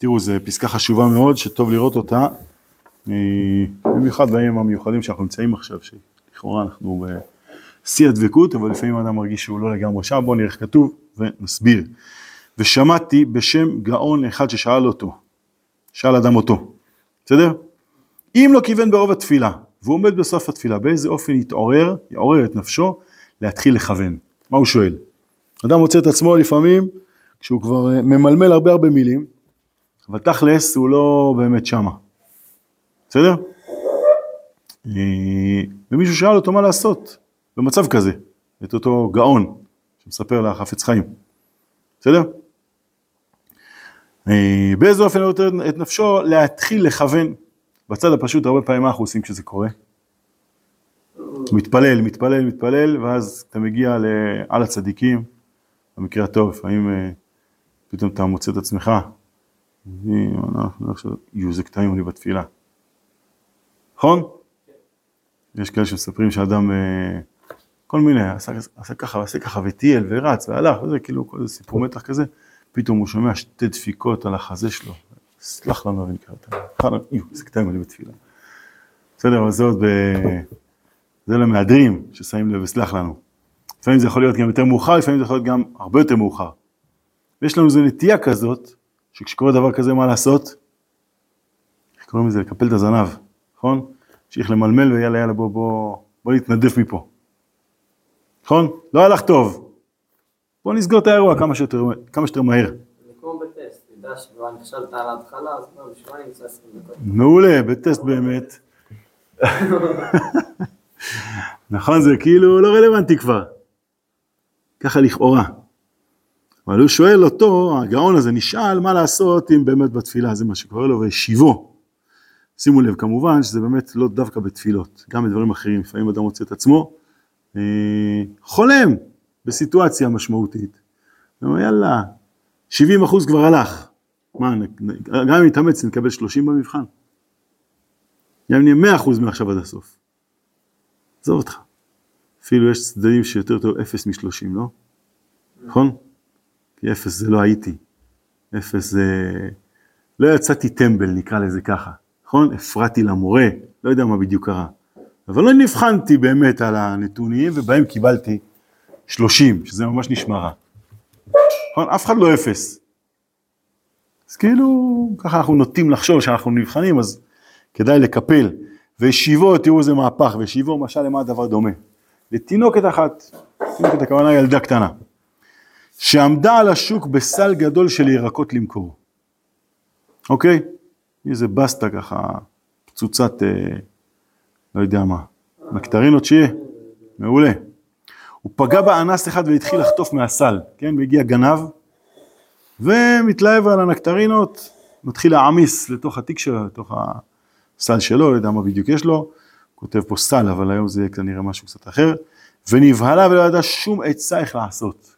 תראו, זו פסקה חשובה מאוד, שטוב לראות אותה, במיוחד בימים המיוחדים שאנחנו נמצאים עכשיו, שלכאורה אנחנו בשיא הדבקות, אבל לפעמים אדם מרגיש שהוא לא לגמרי שם. בואו נראה איך כתוב ונסביר. ושמעתי בשם גאון אחד ששאל אותו, שאל אדם אותו, בסדר? אם לא כיוון ברוב התפילה, והוא עומד בסוף התפילה, באיזה אופן יתעורר, יעורר את נפשו, להתחיל לכוון. מה הוא שואל? אדם מוצא את עצמו לפעמים, כשהוא כבר ממלמל הרבה הרבה מילים, אבל תכלס הוא לא באמת שמה. בסדר? ומישהו שאל אותו מה לעשות במצב כזה, את אותו גאון, שמספר לחפץ חיים. בסדר? באיזה אופן יותר את נפשו להתחיל לכוון. בצד הפשוט הרבה פעמים מה אנחנו עושים כשזה קורה? מתפלל, מתפלל, מתפלל, ואז אתה מגיע על הצדיקים, במקרה הטוב, לפעמים פתאום אתה מוצא את עצמך, יהיו זה קטעים לי בתפילה. נכון? יש כאלה שמספרים שאדם, כל מיני, עשה ככה ועשה ככה וטייל ורץ והלך, וזה כאילו כל איזה סיפור מתח כזה, פתאום הוא שומע שתי דפיקות על החזה שלו, סלח לנו ונקראת, יהיו זה קטעים לי בתפילה. בסדר, אבל זה עוד זה למהדרים ששמים לב וסלח לנו. לפעמים זה יכול להיות גם יותר מאוחר, לפעמים זה יכול להיות גם הרבה יותר מאוחר. ויש לנו איזו נטייה כזאת, שכשקורה דבר כזה מה לעשות? קוראים לזה לקפל את הזנב, נכון? צריך למלמל ויאללה יאללה בוא נתנדף מפה. נכון? לא הלך טוב. בוא נסגור את האירוע כמה שיותר מהר. זה כמו בטסט, תדע שבא נכשלת על ההתחלה, אז כבר בשביל נמצא 20 דקות. מעולה, בטסט באמת. נכון, זה כאילו לא רלוונטי כבר. ככה לכאורה. אבל הוא שואל אותו, הגאון הזה נשאל מה לעשות אם באמת בתפילה, זה מה שקורא לו, וישיבו. שימו לב, כמובן שזה באמת לא דווקא בתפילות, גם בדברים אחרים. לפעמים אדם מוצא את עצמו, חולם בסיטואציה משמעותית. ואומר, יאללה, 70% כבר הלך. מה, גם אם נתאמץ, נקבל 30 במבחן. גם נהיה 100% מעכשיו עד הסוף. עזוב אותך. אפילו יש צדדים שיותר טוב 0 מ-30, לא? נכון? כי 0 זה לא הייתי. 0 זה לא יצאתי טמבל, נקרא לזה ככה. נכון? הפרעתי למורה, לא יודע מה בדיוק קרה. אבל לא נבחנתי באמת על הנתונים, ובהם קיבלתי 30, שזה ממש נשמע רע. נכון? אף אחד לא 0. אז כאילו, ככה אנחנו נוטים לחשוב שאנחנו נבחנים, אז כדאי לקפל. וישיבו, תראו זה מהפך, וישיבו משל למה הדבר דומה. לתינוקת אחת, תינוקת הכוונה ילדה קטנה, שעמדה על השוק בסל גדול של ירקות למכור. אוקיי? איזה בסטה ככה, פצוצת, לא יודע מה, נקטרינות שיהיה, מעולה. הוא פגע באנס אחד והתחיל לחטוף מהסל, כן? והגיע גנב, ומתלהב על הנקטרינות, מתחיל להעמיס לתוך התיק שלו, לתוך סל שלו, לא יודע מה בדיוק יש לו, כותב פה סל, אבל היום זה כנראה משהו קצת אחר, ונבהלה ולא ידע שום עצה איך לעשות.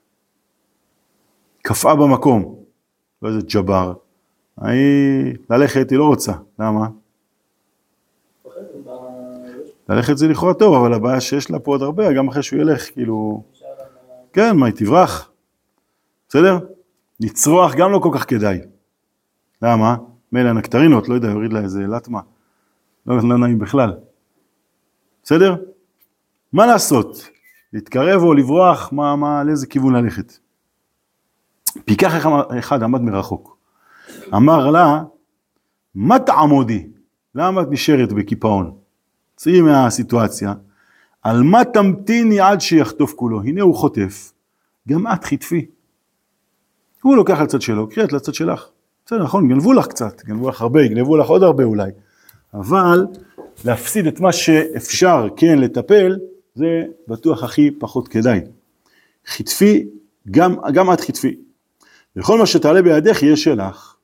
קפאה במקום, לא איזה ג'בר, ללכת היא לא רוצה, למה? ללכת זה לכאורה טוב, אבל הבעיה שיש לה פה עוד הרבה, גם אחרי שהוא ילך, כאילו, כן, מה, היא תברח, בסדר? לצרוח גם לא כל כך כדאי, למה? מילא הנקטרינות, לא יודע, יוריד לה איזה לטמה, לא נעים בכלל. בסדר? מה לעשות? להתקרב או לברוח? מה, לאיזה כיוון ללכת? פיקח אחד עמד מרחוק. אמר לה, מה תעמודי? למה את נשארת בקיפאון? צאי מהסיטואציה. על מה תמתיני עד שיחטוף כולו? הנה הוא חוטף. גם את חטפי. הוא לוקח לצד שלו, קריאת לצד שלך. בסדר, נכון, גנבו לך קצת, גנבו לך הרבה, גנבו לך עוד הרבה אולי. אבל להפסיד את מה שאפשר כן לטפל, זה בטוח הכי פחות כדאי. חטפי, גם את חטפי. וכל מה שתעלה בידך יהיה שלך.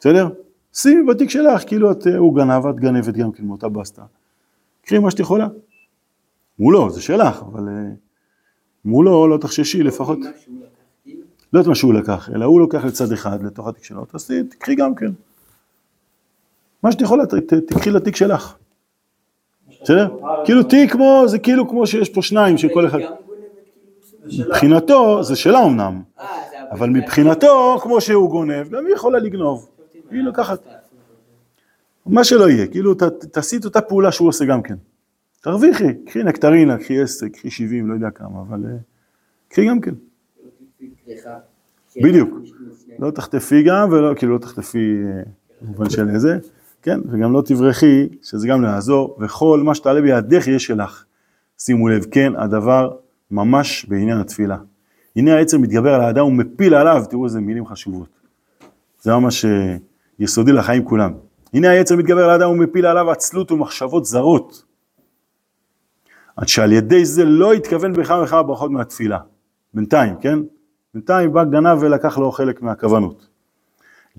בסדר? שימי בתיק שלך, כאילו הוא גנב, את גנבת גם כן מאותה בסטה. קרי מה שאת יכולה. מולו, זה שלך, אבל מולו לא תחששי לפחות. לא את מה שהוא לקח, אלא הוא לוקח לצד אחד, לתוך התיק שלו, תעשי, תקחי גם כן. מה שאת יכולה, תקחי לתיק שלך. בסדר? כאילו תיק כמו, זה כאילו כמו שיש פה שניים, שכל אחד... מבחינתו, זה שלה אמנם. אבל מבחינתו, כמו שהוא גונב, גם היא יכולה לגנוב. היא לוקחת. מה שלא יהיה, כאילו תעשי את אותה פעולה שהוא עושה גם כן. תרוויחי, קחי נקטרינה, קחי 10, קחי 70, לא יודע כמה, אבל קחי גם כן. בדיוק. לא תחטפי גם, כאילו לא תחטפי במובן של איזה, כן, וגם לא תברחי, שזה גם לעזור, וכל מה שתעלה בידך יש שלך. שימו לב, כן, הדבר ממש בעניין התפילה. הנה העצר מתגבר על האדם ומפיל עליו, תראו איזה מילים חשובות. זה ממש יסודי לחיים כולם. הנה העצר מתגבר על האדם ומפיל עליו עצלות ומחשבות זרות. עד שעל ידי זה לא התכוון בכלל וכמה ברכות מהתפילה. בינתיים, כן? בינתיים בא גנב ולקח לו חלק מהכוונות.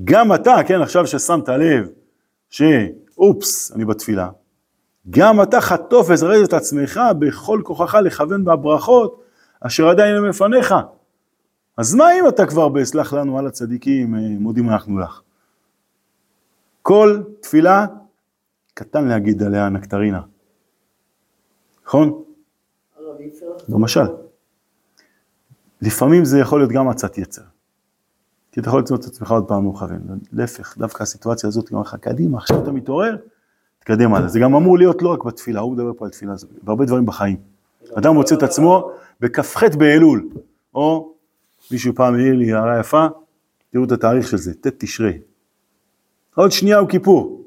גם אתה, כן, עכשיו ששמת לב, שאופס, אני בתפילה, גם אתה חטוף וזרז את עצמך בכל כוחך לכוון בברכות, אשר עדיין הם לפניך. אז מה אם אתה כבר בסלח לנו על הצדיקים, מודים אנחנו לך? כל תפילה, קטן להגיד עליה נקטרינה. נכון? למשל, לפעמים זה יכול להיות גם עצת יצר. כי אתה יכול לצנות את עצמך עוד פעם מוכוון. להפך, דווקא הסיטואציה הזאת גם לך קדימה, עכשיו אתה מתעורר, תקדם עליו. זה גם אמור להיות לא רק בתפילה, הוא מדבר פה על תפילה, זה בהרבה דברים בחיים. אדם מוצא את עצמו בכ"ח באלול, או מישהו פעם העיר לי הערה יפה, תראו את התאריך של זה, ט' תשרי. עוד שנייה הוא כיפור.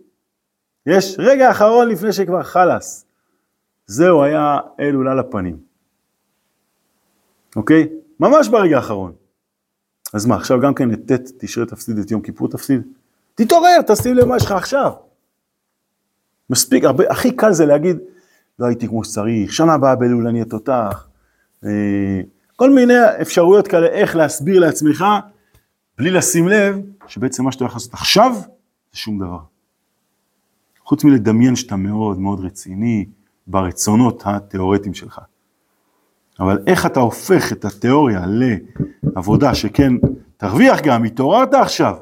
יש רגע אחרון לפני שכבר חלס. זהו היה אלול על הפנים. אוקיי? ממש ברגע האחרון. אז מה, עכשיו גם כן את ט' תשרי תפסיד, את יום כיפור תפסיד? תתעורר, תשים למה שלך עכשיו. מספיק, הרבה, הכי קל זה להגיד, לא הייתי כמו שצריך, שנה הבאה באלול אני אתותח. כל מיני אפשרויות כאלה, איך להסביר לעצמך, בלי לשים לב, שבעצם מה שאתה הולך לעשות עכשיו, זה שום דבר. חוץ מלדמיין שאתה מאוד מאוד רציני, ברצונות התיאורטיים שלך. אבל איך אתה הופך את התיאוריה לעבודה שכן תרוויח גם, התעוררת עכשיו.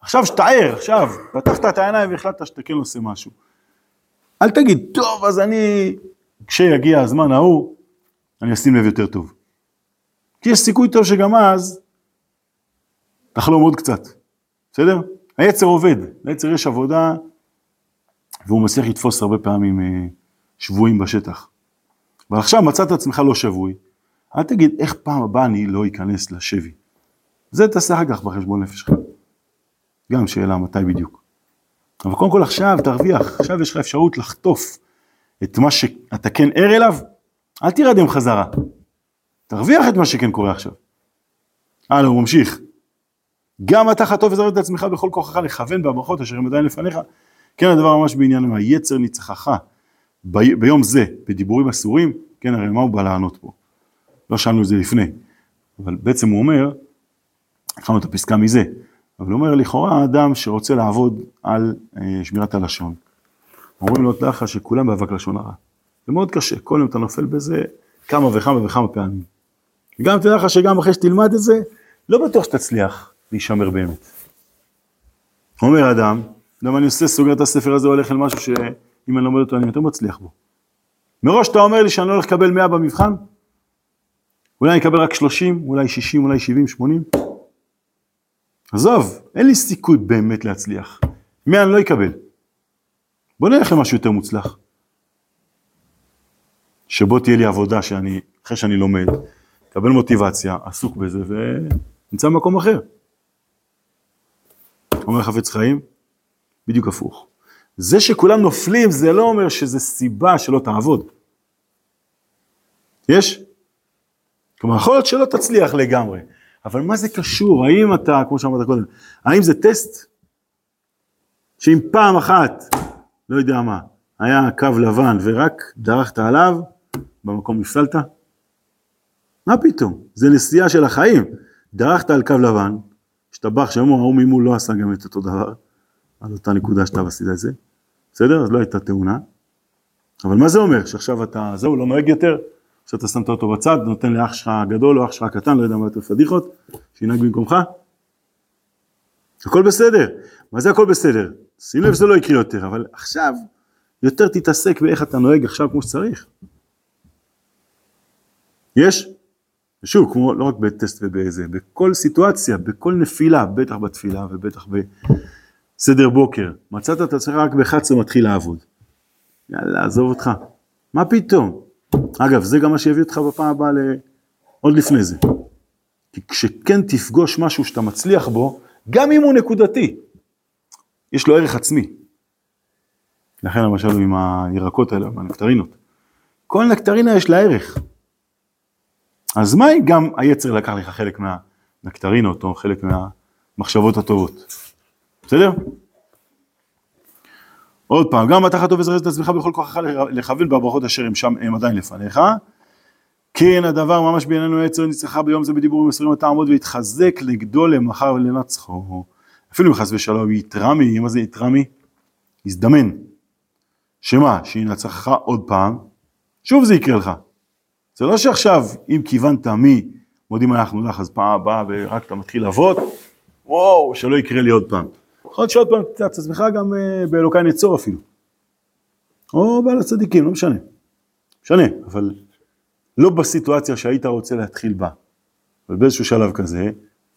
עכשיו שתער, עכשיו, פתחת את העיניים והחלטת שאתה כן עושה משהו. אל תגיד, טוב, אז אני, כשיגיע הזמן ההוא, אני אשים לב יותר טוב. כי יש סיכוי טוב שגם אז, תחלום עוד קצת. בסדר? היצר עובד, ליצר יש עבודה, והוא מצליח לתפוס הרבה פעמים שבויים בשטח. אבל עכשיו מצאת עצמך לא שבוי, אל תגיד, איך פעם הבאה אני לא אכנס לשבי. זה תעשה אחר כך בחשבון נפש שלך. גם שאלה מתי בדיוק. אבל קודם כל עכשיו תרוויח, עכשיו יש לך אפשרות לחטוף את מה שאתה כן ער אליו, אל תירדם חזרה. תרוויח את מה שכן קורה עכשיו. הלאה, הוא ממשיך. גם אתה חטוף וזרז את עצמך בכל כוחך לכוון בברכות אשר הם עדיין לפניך. כן, הדבר ממש בעניין עם היצר ניצחך ביום זה, בדיבורים אסורים, כן, הרי מה הוא בא לענות פה? לא שאלנו את זה לפני, אבל בעצם הוא אומר, התחלנו את הפסקה מזה, אבל הוא אומר, לכאורה האדם שרוצה לעבוד על שמירת הלשון, אומרים לו לך שכולם באבק לשון הרע. זה מאוד קשה, כל יום אתה נופל בזה כמה וכמה וכמה פעמים. וגם תדע לך שגם אחרי שתלמד את זה, לא בטוח שתצליח להישמר באמת. אומר אדם, למה אני עושה סוגר את הספר הזה, הולך אל משהו שאם אני לומד אותו אני יותר מצליח בו. מראש אתה אומר לי שאני לא הולך לקבל 100 במבחן, אולי אני אקבל רק 30, אולי 60, אולי 70, 80. עזוב, אין לי סיכוי באמת להצליח. 100 אני לא אקבל. בוא נלך למשהו יותר מוצלח. שבו תהיה לי עבודה שאני, אחרי שאני לומד, אקבל מוטיבציה, עסוק בזה ונמצא במקום אחר. אומר חפץ חיים, בדיוק הפוך. זה שכולם נופלים זה לא אומר שזה סיבה שלא תעבוד. יש? כלומר, יכול להיות שלא תצליח לגמרי. אבל מה זה קשור? האם אתה, כמו שאמרת קודם, האם זה טסט? שאם פעם אחת, לא יודע מה, היה קו לבן ורק דרכת עליו, במקום נפסלת? מה פתאום? זה נסיעה של החיים. דרכת על קו לבן, שטבח שמו, ההוא ממול לא עשה גם את אותו דבר, על אותה נקודה שאתה עשית את זה. בסדר? אז לא הייתה תאונה. אבל מה זה אומר? שעכשיו אתה, זהו, לא נוהג יותר? שאתה שמת אותו בצד, נותן לאח שלך הגדול או אח שלך הקטן, לא יודע מה יותר פדיחות, שינהג במקומך. הכל בסדר. מה זה הכל בסדר? שים לב, זה לא יקרה יותר, אבל עכשיו יותר תתעסק באיך אתה נוהג עכשיו כמו שצריך. יש? ושוב, כמו לא רק בטסט ובאיזה, בכל סיטואציה, בכל נפילה, בטח בתפילה ובטח בסדר בוקר, מצאת את עצמך רק ב-11 מתחיל לעבוד. יאללה, עזוב אותך. מה פתאום? אגב, זה גם מה שיביא אותך בפעם הבאה עוד לפני זה. כי כשכן תפגוש משהו שאתה מצליח בו, גם אם הוא נקודתי, יש לו ערך עצמי. לכן למשל עם הירקות האלה, הנקטרינות. כל נקטרינה יש לה ערך. אז מה היא? גם היצר לקח לך חלק מהנקטרינות, או חלק מהמחשבות הטובות. בסדר? עוד פעם, גם אתה חטוב וזרז את עצמך בכל כוחך לכוון בברכות אשר הם עדיין לפניך. כן, הדבר ממש בעינינו היצר נצלך ביום זה בדיבור ומסורים, אתה עמוד והתחזק לגדול למחר ולנצחו. אפילו מחס ושלום, יתרמי, מה זה יתרמי? הזדמן. שמה? שהיא נצחך עוד פעם. שוב זה יקרה לך. זה לא שעכשיו, אם כיוונת מי, מודים אנחנו לך, אז פעם הבאה ורק אתה מתחיל לעבוד, וואו, שלא יקרה לי עוד פעם. יכול להיות שעוד פעם קצת עצמך גם באלוקי נצור אפילו. או בעל הצדיקים, לא משנה. משנה, אבל לא בסיטואציה שהיית רוצה להתחיל בה. אבל באיזשהו שלב כזה,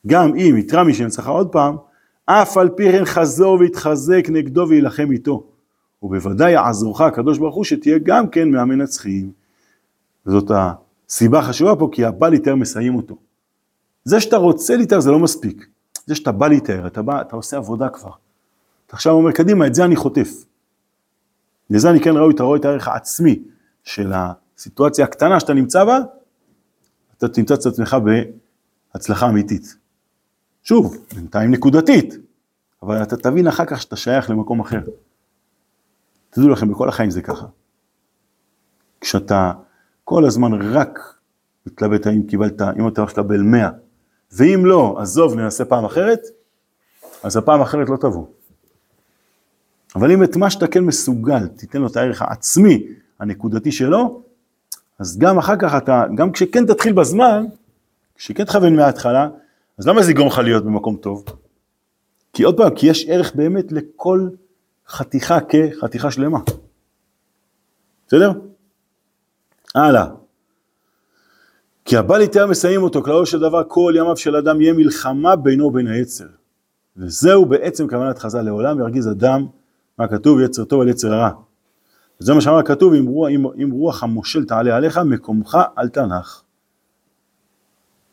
גם אם יתרה מי שנצחה עוד פעם, אף על פי כן חזור והתחזק נגדו וילחם איתו. ובוודאי יעזורך הקדוש ברוך הוא שתהיה גם כן מהמנצחים. וזאת הסיבה החשובה פה, כי הבא להתאר מסיים אותו. זה שאתה רוצה להתאר זה לא מספיק. זה שאתה בא להתאר, אתה עושה עבודה כבר. אתה עכשיו אומר, קדימה, את זה אני חוטף. לזה אני כן רואה את הערך העצמי של הסיטואציה הקטנה שאתה נמצא בה, אתה תמצא את עצמך בהצלחה אמיתית. שוב, בינתיים נקודתית, אבל אתה תבין אחר כך שאתה שייך למקום אחר. תדעו לכם, בכל החיים זה ככה. כשאתה כל הזמן רק מתלבט האם קיבלת, אם אתה הולך לבל 100, ואם לא, עזוב, ננסה פעם אחרת, אז הפעם אחרת לא תבוא. אבל אם את מה שאתה כן מסוגל, תיתן לו את הערך העצמי, הנקודתי שלו, אז גם אחר כך אתה, גם כשכן תתחיל בזמן, כשכן תכוון מההתחלה, אז למה זה יגרום לך להיות במקום טוב? כי עוד פעם, כי יש ערך באמת לכל חתיכה כחתיכה שלמה. בסדר? הלאה. כי הבא להתאר מסיים אותו, כללו של דבר, כל ימיו של אדם יהיה מלחמה בינו ובין היצר. וזהו בעצם כוונת חז"ל, לעולם ירגיז אדם, מה כתוב? יצר טוב על יצר הרע. וזה מה שאמר כתוב, אם רוח המושל תעלה עליך, מקומך אל תנח.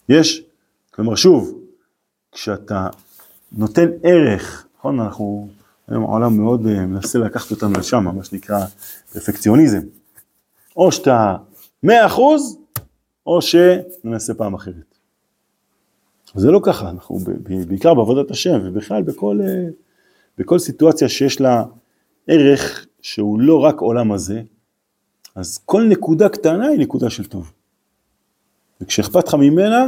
יש, כלומר שוב, כשאתה נותן ערך, נכון, אנחנו, היום העולם מאוד מנסה לקחת אותנו לשם, מה שנקרא פרפקציוניזם. או שאתה 100%, או שננסה פעם אחרת. זה לא ככה, אנחנו בעיקר בעבודת השם, ובכלל בכל סיטואציה שיש לה ערך שהוא לא רק עולם הזה, אז כל נקודה קטנה היא נקודה של טוב. וכשאכפת לך ממנה,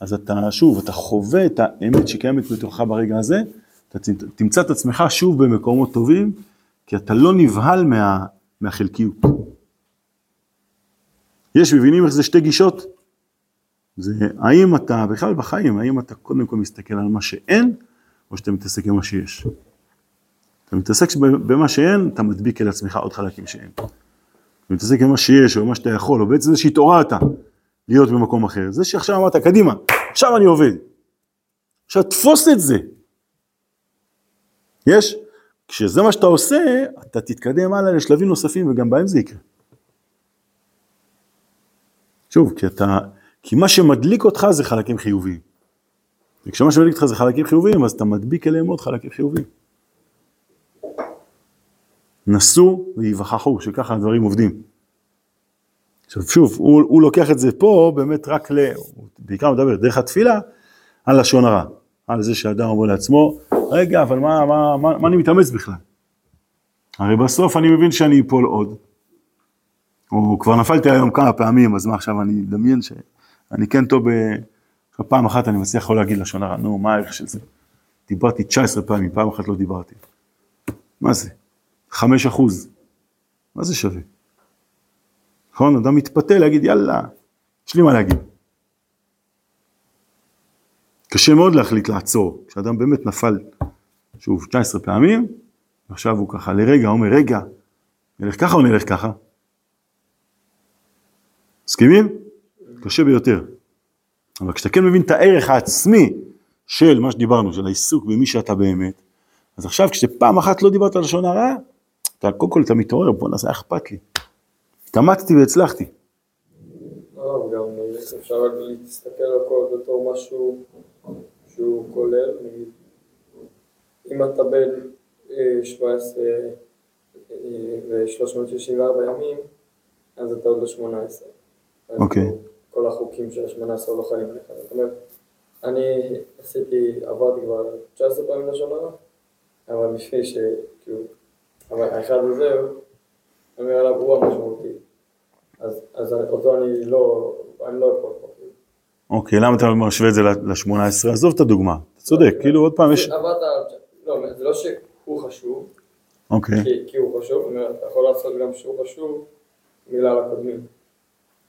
אז אתה שוב, אתה חווה את האמת שקיימת בתוכך ברגע הזה, אתה תמצא את עצמך שוב במקומות טובים, כי אתה לא נבהל מהחלקיות. יש מבינים איך זה שתי גישות? זה האם אתה, בכלל בחיים, האם אתה קודם כל מסתכל על מה שאין, או שאתה מתעסק במה שיש. אתה מתעסק במה שאין, אתה מדביק אל עצמך עוד חלקים שאין. אתה מתעסק במה שיש, או מה שאתה יכול, או בעצם זה שהתעוררת להיות במקום אחר. זה שעכשיו אמרת, קדימה, עכשיו אני עובד. עכשיו תפוס את זה. יש? כשזה מה שאתה עושה, אתה תתקדם הלאה לשלבים נוספים, וגם בהם זה יקרה. שוב, כי מה שמדליק אותך זה חלקים חיוביים. וכשמה שמדליק אותך זה חלקים חיוביים, אז אתה מדביק אליהם עוד חלקים חיוביים. נסו ויבחחו, שככה הדברים עובדים. עכשיו שוב, הוא לוקח את זה פה, באמת רק בעיקר מדבר דרך התפילה, על לשון הרע. על זה שאדם אומר לעצמו, רגע, אבל מה אני מתאמץ בכלל? הרי בסוף אני מבין שאני אפול עוד. או כבר נפלתי היום כמה פעמים, אז מה עכשיו אני דמיין שאני כן טוב, פעם אחת אני מצליח יכול להגיד לשון הרע, נו, מה הערך של זה? דיברתי 19 פעמים, פעם אחת לא דיברתי. מה זה? 5%. מה זה שווה? נכון, אדם מתפתה להגיד, יאללה, יש לי מה להגיד. קשה מאוד להחליט לעצור, כשאדם באמת נפל, שוב, 19 פעמים, עכשיו הוא ככה, לרגע, אומר, רגע, נלך ככה או נלך ככה? מסכימים? קשה ביותר. אבל כשאתה כן מבין את הערך העצמי של מה שדיברנו, של העיסוק במי שאתה באמת, אז עכשיו כשפעם אחת לא דיברת על לשון הרע, אתה קודם כל אתה מתעורר, בוא נעשה, אכפת לי. התאמצתי והצלחתי. לא, גם אפשר להסתכל על הכל בתור משהו שהוא כולל, נגיד, אם אתה בין 17 ו-364 ימים, אז אתה עוד ל-18. אוקיי. כל החוקים של ה-18 לא חלים עליך. זאת אומרת, אני עברתי כבר 19 פעמים לשון הרע, אבל בשביל שכאילו, האחד הזה, אני אומר עליו, הוא המשמעותי. אז אותו אני לא יכול פחים. אוקיי, למה אתה משווה את זה ל-18? עזוב את הדוגמה, אתה צודק, כאילו עוד פעם יש... לא, זה לא שהוא חשוב, כי הוא חשוב, אתה יכול לעשות גם שהוא חשוב, מילה לקודמים.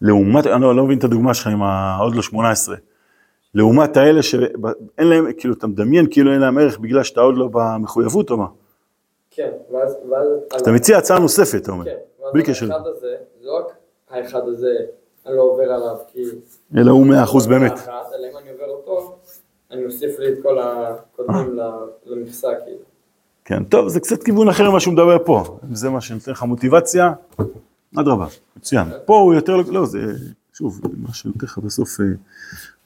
לעומת, אני לא מבין את הדוגמה שלך עם עוד ל-18. לעומת האלה שאין להם, כאילו אתה מדמיין, כאילו אין להם ערך בגלל שאתה עוד לא במחויבות או מה? כן, ואז... אתה מציע הצעה נוספת, אתה אומר. כן, ואז האחד הזה, לא רק האחד הזה, אני לא עובר עליו כי... אלא הוא 100% באמת. אלא אם אני עובר אותו, אני מוסיף לי את כל הקודמים למכסה, כאילו. כן, טוב, זה קצת כיוון אחר ממה שהוא מדבר פה. אם זה מה שנותן לך מוטיבציה, אדרבה, מצוין. פה הוא יותר... לא, זה... שוב, מה שנותן לך בסוף...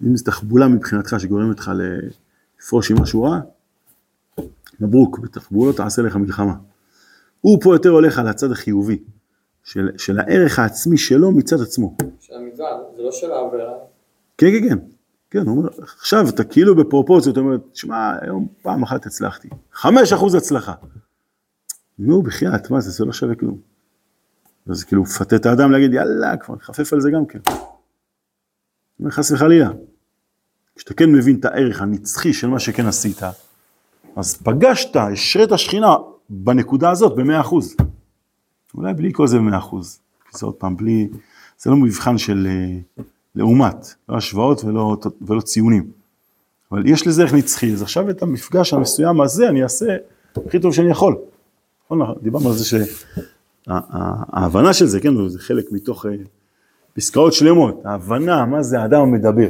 אם זו תחבולה מבחינתך שגורמת לך לפרוש עם משהו רע, מברוק, בתחבולה תעשה לך מלחמה. הוא פה יותר הולך על הצד החיובי, של הערך העצמי שלו מצד עצמו. שהמגזל, זה לא של העברה. כן, כן, כן. כן, הוא אומר, עכשיו אתה כאילו בפרופורציות, אומר, שמע, היום פעם אחת הצלחתי. 5% הצלחה. נו, בחייאת, מה זה? זה לא שווה כלום. אז כאילו, פתה את האדם להגיד, יאללה, כבר, חפף על זה גם כן. אומר, חס וחלילה. כשאתה כן מבין את הערך הנצחי של מה שכן עשית, אז פגשת, השרת השכינה בנקודה הזאת, ב100%. אולי בלי כל זה ב100%. זה עוד פעם, בלי... זה לא מבחן של... לעומת, לא השוואות ולא ציונים. אבל יש לזה איך נצחי, אז עכשיו את המפגש המסוים הזה אני אעשה הכי טוב שאני יכול. דיברנו על זה שההבנה של זה, כן, זה חלק מתוך פסקאות שלמות, ההבנה מה זה האדם המדבר,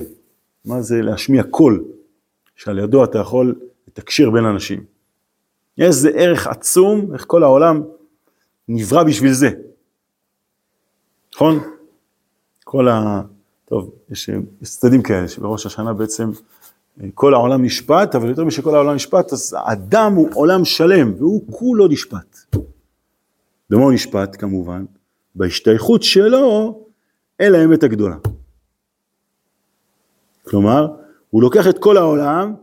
מה זה להשמיע קול, שעל ידו אתה יכול לתקשר בין אנשים. יש זה ערך עצום, איך כל העולם נברא בשביל זה. נכון? כל ה... טוב, יש צדדים כאלה, שבראש השנה בעצם כל העולם נשפט, אבל יותר משכל העולם נשפט, אז האדם הוא עולם שלם, והוא כולו נשפט. במה הוא נשפט, כמובן? בהשתייכות שלו, אל האמת הגדולה. כלומר, הוא לוקח את כל העולם,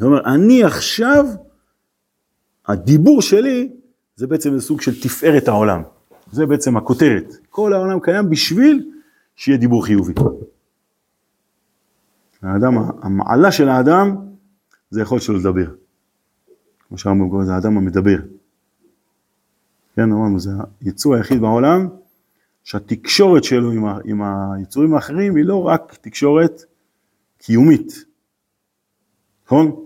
הוא אומר, אני עכשיו, הדיבור שלי, זה בעצם סוג של תפארת העולם. זה בעצם הכותרת. כל העולם קיים בשביל... שיהיה דיבור חיובי. האדם, המעלה של האדם, זה יכול שלא לדבר. כמו שאמרנו קודם, זה האדם המדבר. כן, אמרנו, זה היצור היחיד בעולם, שהתקשורת שלו עם היצורים האחרים, היא לא רק תקשורת קיומית. נכון?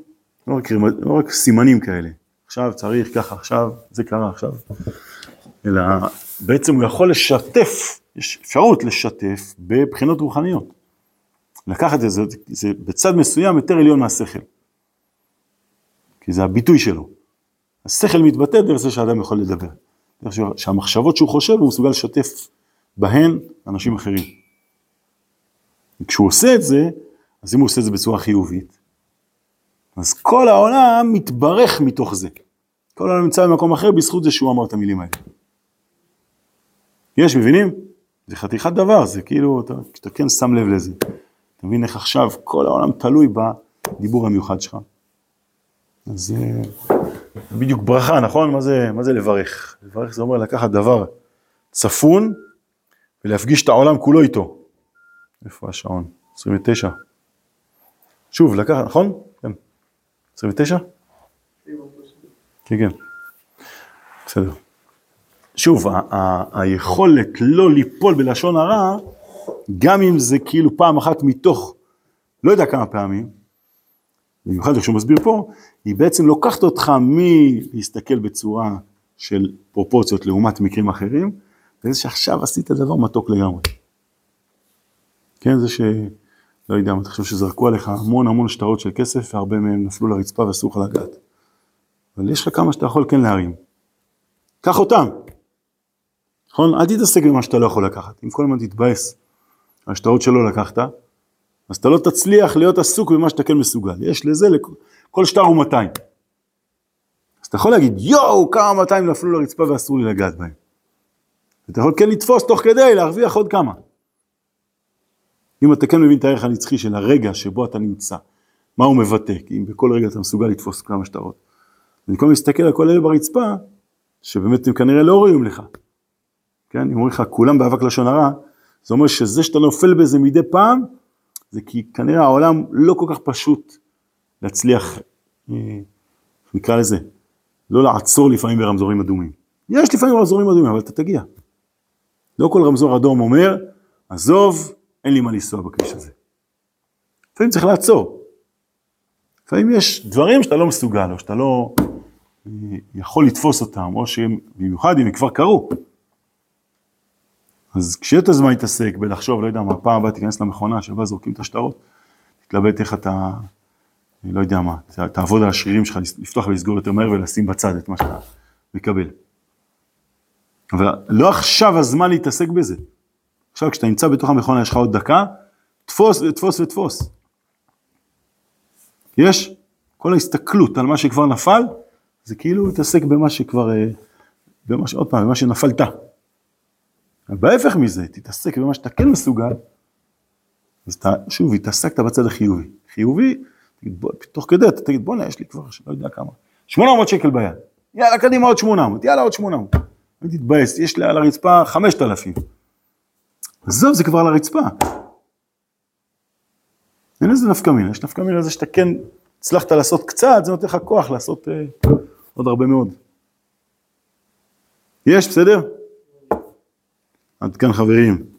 לא רק סימנים כאלה. עכשיו צריך ככה, עכשיו זה קרה עכשיו. אלא בעצם הוא יכול לשתף, יש אפשרות לשתף בבחינות רוחניות. לקחת את זה, זה בצד מסוים יותר עליון מהשכל. כי זה הביטוי שלו. השכל מתבטא דרך זה שהאדם יכול לדבר. דרך שהמחשבות שהוא חושב, הוא מסוגל לשתף בהן אנשים אחרים. וכשהוא עושה את זה, אז אם הוא עושה את זה בצורה חיובית, אז כל העולם מתברך מתוך זה. כל העולם נמצא במקום אחר, בזכות זה שהוא אמר את המילים האלה. יש, מבינים? זה חתיכת דבר, זה כאילו, אתה כן שם לב לזה. אתה מבין איך עכשיו כל העולם תלוי בדיבור המיוחד שלך. אז זה בדיוק ברכה, נכון? מה זה לברך? לברך זה אומר לקחת דבר צפון, ולהפגיש את העולם כולו איתו. איפה השעון? 29. שוב, לקחת, נכון? כן. 29? כן, כן. בסדר. שוב, היכולת לא ליפול בלשון הרע, גם אם זה כאילו פעם אחת מתוך, לא יודע כמה פעמים, במיוחד כשהוא מסביר פה, היא בעצם לוקחת אותך מלהסתכל בצורה של פרופורציות לעומת מקרים אחרים, וזה שעכשיו עשית דבר מתוק לגמרי. כן, זה לא יודע מה, אתה חושב שזרקו עליך המון המון שטרות של כסף, והרבה מהם נפלו לרצפה ואסור לך לגעת. אבל יש לך כמה שאתה יכול כן להרים. קח אותם. נכון? אל תתעסק במה שאתה לא יכול לקחת. אם כל מה תתבאס על השטרות שלא לקחת, אז אתה לא תצליח להיות עסוק במה שאתה כן מסוגל. יש לזה, כל שטר הוא 200. אז אתה יכול להגיד, יואו, כמה 200 נפלו לרצפה ואסור לי לגעת בהם. ואתה יכול כן לתפוס תוך כדי, להרוויח עוד כמה. אם אתה כן מבין את הערך הנצחי של הרגע שבו אתה נמצא, מה הוא מבטא, כי אם בכל רגע אתה מסוגל לתפוס כמה שטרות. במקום להסתכל על כל אלה ברצפה, שבאמת הם כנראה לא רואים לך. כן, אם אומרים לך, כולם באבק לשון הרע, זה אומר שזה שאתה נופל בזה מדי פעם, זה כי כנראה העולם לא כל כך פשוט להצליח, נקרא לזה, לא לעצור לפעמים ברמזורים אדומים. יש לפעמים רמזורים אדומים, אבל אתה תגיע. לא כל רמזור אדום אומר, עזוב, אין לי מה לנסוע בכביש הזה. לפעמים צריך לעצור. לפעמים יש דברים שאתה לא מסוגל, או שאתה לא יכול לתפוס אותם, או שהם במיוחד, אם הם כבר קרו. אז כשאתה זמן התעסק בלחשוב, לא יודע מה, פעם הבאה תיכנס למכונה שבה זורקים את השטרות, תתלבט איך אתה, לא יודע מה, תעבוד על השרירים שלך, לפתוח ולסגור יותר מהר ולשים בצד את מה שאתה מקבל. אבל לא עכשיו הזמן להתעסק בזה. עכשיו, כשאתה נמצא בתוך המכונה, יש לך עוד דקה, תפוס ותפוס ותפוס. יש כל ההסתכלות על מה שכבר נפל, זה כאילו להתעסק במה שכבר, עוד פעם, במה שנפלת. בהפך מזה, תתעסק במה שאתה כן מסוגל, אז אתה, שוב, התעסקת בצד החיובי. חיובי, תוך כדי, אתה תגיד, בוא'נה, יש לי כבר, לא יודע כמה, 800 שקל ביד. יאללה, קדימה עוד 800, יאללה עוד 800. אני תתבאס, יש לי על הרצפה 5,000. עזוב, זה כבר על הרצפה. אין איזה נפקא מינה, יש נפקא מינה לזה שאתה כן הצלחת לעשות קצת, זה נותן לך כוח לעשות עוד הרבה מאוד. יש, בסדר? עד כאן חברים.